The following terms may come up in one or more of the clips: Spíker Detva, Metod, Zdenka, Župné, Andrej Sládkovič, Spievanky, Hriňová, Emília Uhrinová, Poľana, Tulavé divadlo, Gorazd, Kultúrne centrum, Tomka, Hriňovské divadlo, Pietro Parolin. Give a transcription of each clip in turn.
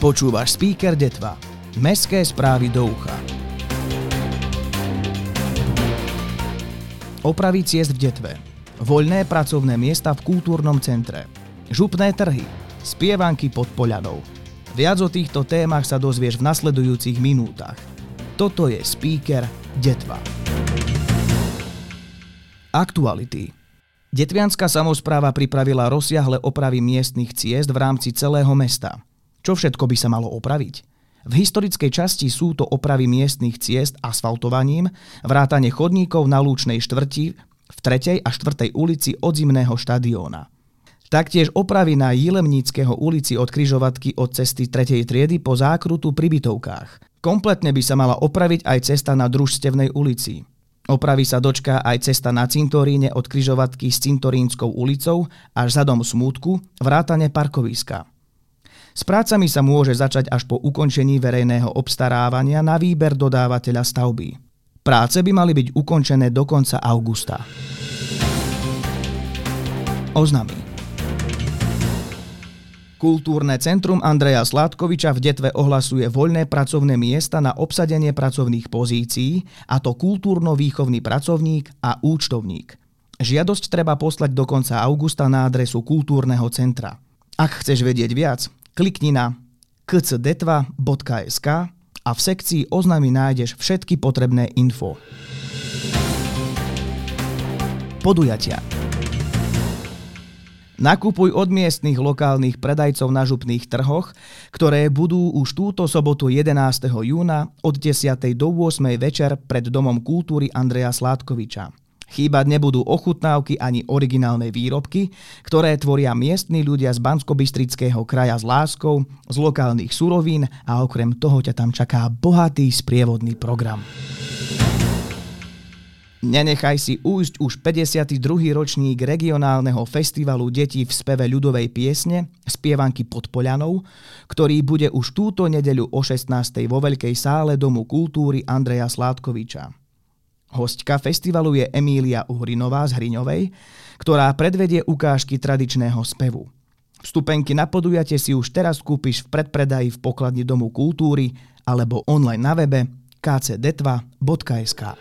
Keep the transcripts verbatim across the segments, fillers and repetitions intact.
Počúvaš Spíker Detva. Mestské správy do ucha. Opravy ciest v Detve. Voľné pracovné miesta v kultúrnom centre. Župné trhy. Spievanky pod Poľanou. Viac o týchto témach sa dozvieš v nasledujúcich minútach. Toto je Spíker Detva. Aktuality. Detvianska samospráva pripravila rozsiahle opravy miestnych ciest v rámci celého mesta. Čo všetko by sa malo opraviť? V historickej časti sú to opravy miestnych ciest asfaltovaním, vrátane chodníkov na Lúčnej štvrti v tretej a štvrtej ulici od Zimného štadióna. Taktiež opravy na Jilemníckeho ulici od križovatky od cesty tretej triedy po zákrutu pri bytovkách. Kompletne by sa mala opraviť aj cesta na Družstevnej ulici. Opravy sa dočká aj cesta na Cintoríne od križovatky s Cintorínskou ulicou až za Dom smútku, vrátane parkoviska. S prácami sa môže začať až po ukončení verejného obstarávania na výber dodávateľa stavby. Práce by mali byť ukončené do konca augusta. Oznamy. Kultúrne centrum Andreja Sládkoviča v Detve ohlasuje voľné pracovné miesta na obsadenie pracovných pozícií, a to kultúrno-výchovný pracovník a účtovník. Žiadosť treba poslať do konca augusta na adresu kultúrneho centra. Ak chceš vedieť viac, klikni na k c detva bodka es ka a v sekcii oznamy nájdeš všetky potrebné info. Podujatia. Nakupuj od miestnych lokálnych predajcov na župných trhoch, ktoré budú už túto sobotu jedenásteho júna od desiatej do ôsmej večer pred Domom kultúry Andreja Sládkoviča. Chýbať nebudú ochutnávky ani originálne výrobky, ktoré tvoria miestni ľudia z Banskobystrického kraja s láskou, z lokálnych surovín, a okrem toho ťa tam čaká bohatý sprievodný program. Nenechaj si újsť už päťdesiaty druhý ročník regionálneho festivalu detí v speve ľudovej piesne Spievanky pod Poľanou, ktorý bude už túto nedeľu o šestnástej vo veľkej sále Domu kultúry Andreja Sládkoviča. Hostka festivalu je Emília Uhrinová z Hriňovej, ktorá predvedie ukážky tradičného spevu. Vstupenky na podujatie si už teraz kúpiš v predpredaji v pokladni Domu kultúry alebo online na webe k c detva bodka es ka.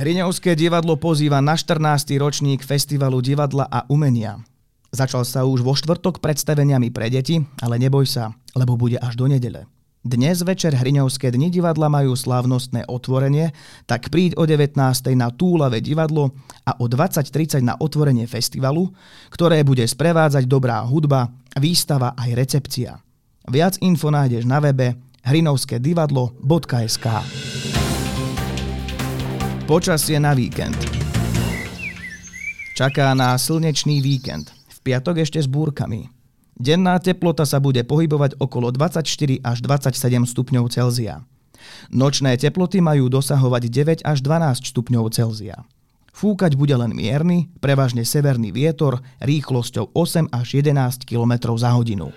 Hriňovské divadlo pozýva na štrnásty ročník Festivalu divadla a umenia. Začal sa už vo štvrtok predstaveniami pre deti, ale neboj sa, lebo bude až do nedele. Dnes večer Hriňovské dni divadla majú slávnostné otvorenie, tak príď o devätnástej na Tulavé divadlo a o dvadsať tridsať na otvorenie festivalu, ktoré bude sprevádzať dobrá hudba, výstava aj recepcia. Viac info nájdeš na webe hrinovskedivadlo bodka es ka. Počasie na víkend. Čaká nás slnečný víkend, v piatok ešte s búrkami. Denná teplota sa bude pohybovať okolo dvadsaťštyri až dvadsaťsedem stupňov Celzia. Nočné teploty majú dosahovať deväť až dvanásť stupňov Celzia. Fúkať bude len mierny, prevažne severný vietor rýchlosťou osem až jedenásť kilometrov za hodinu.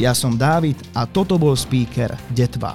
Ja som Dávid a toto bol Spíker Detva.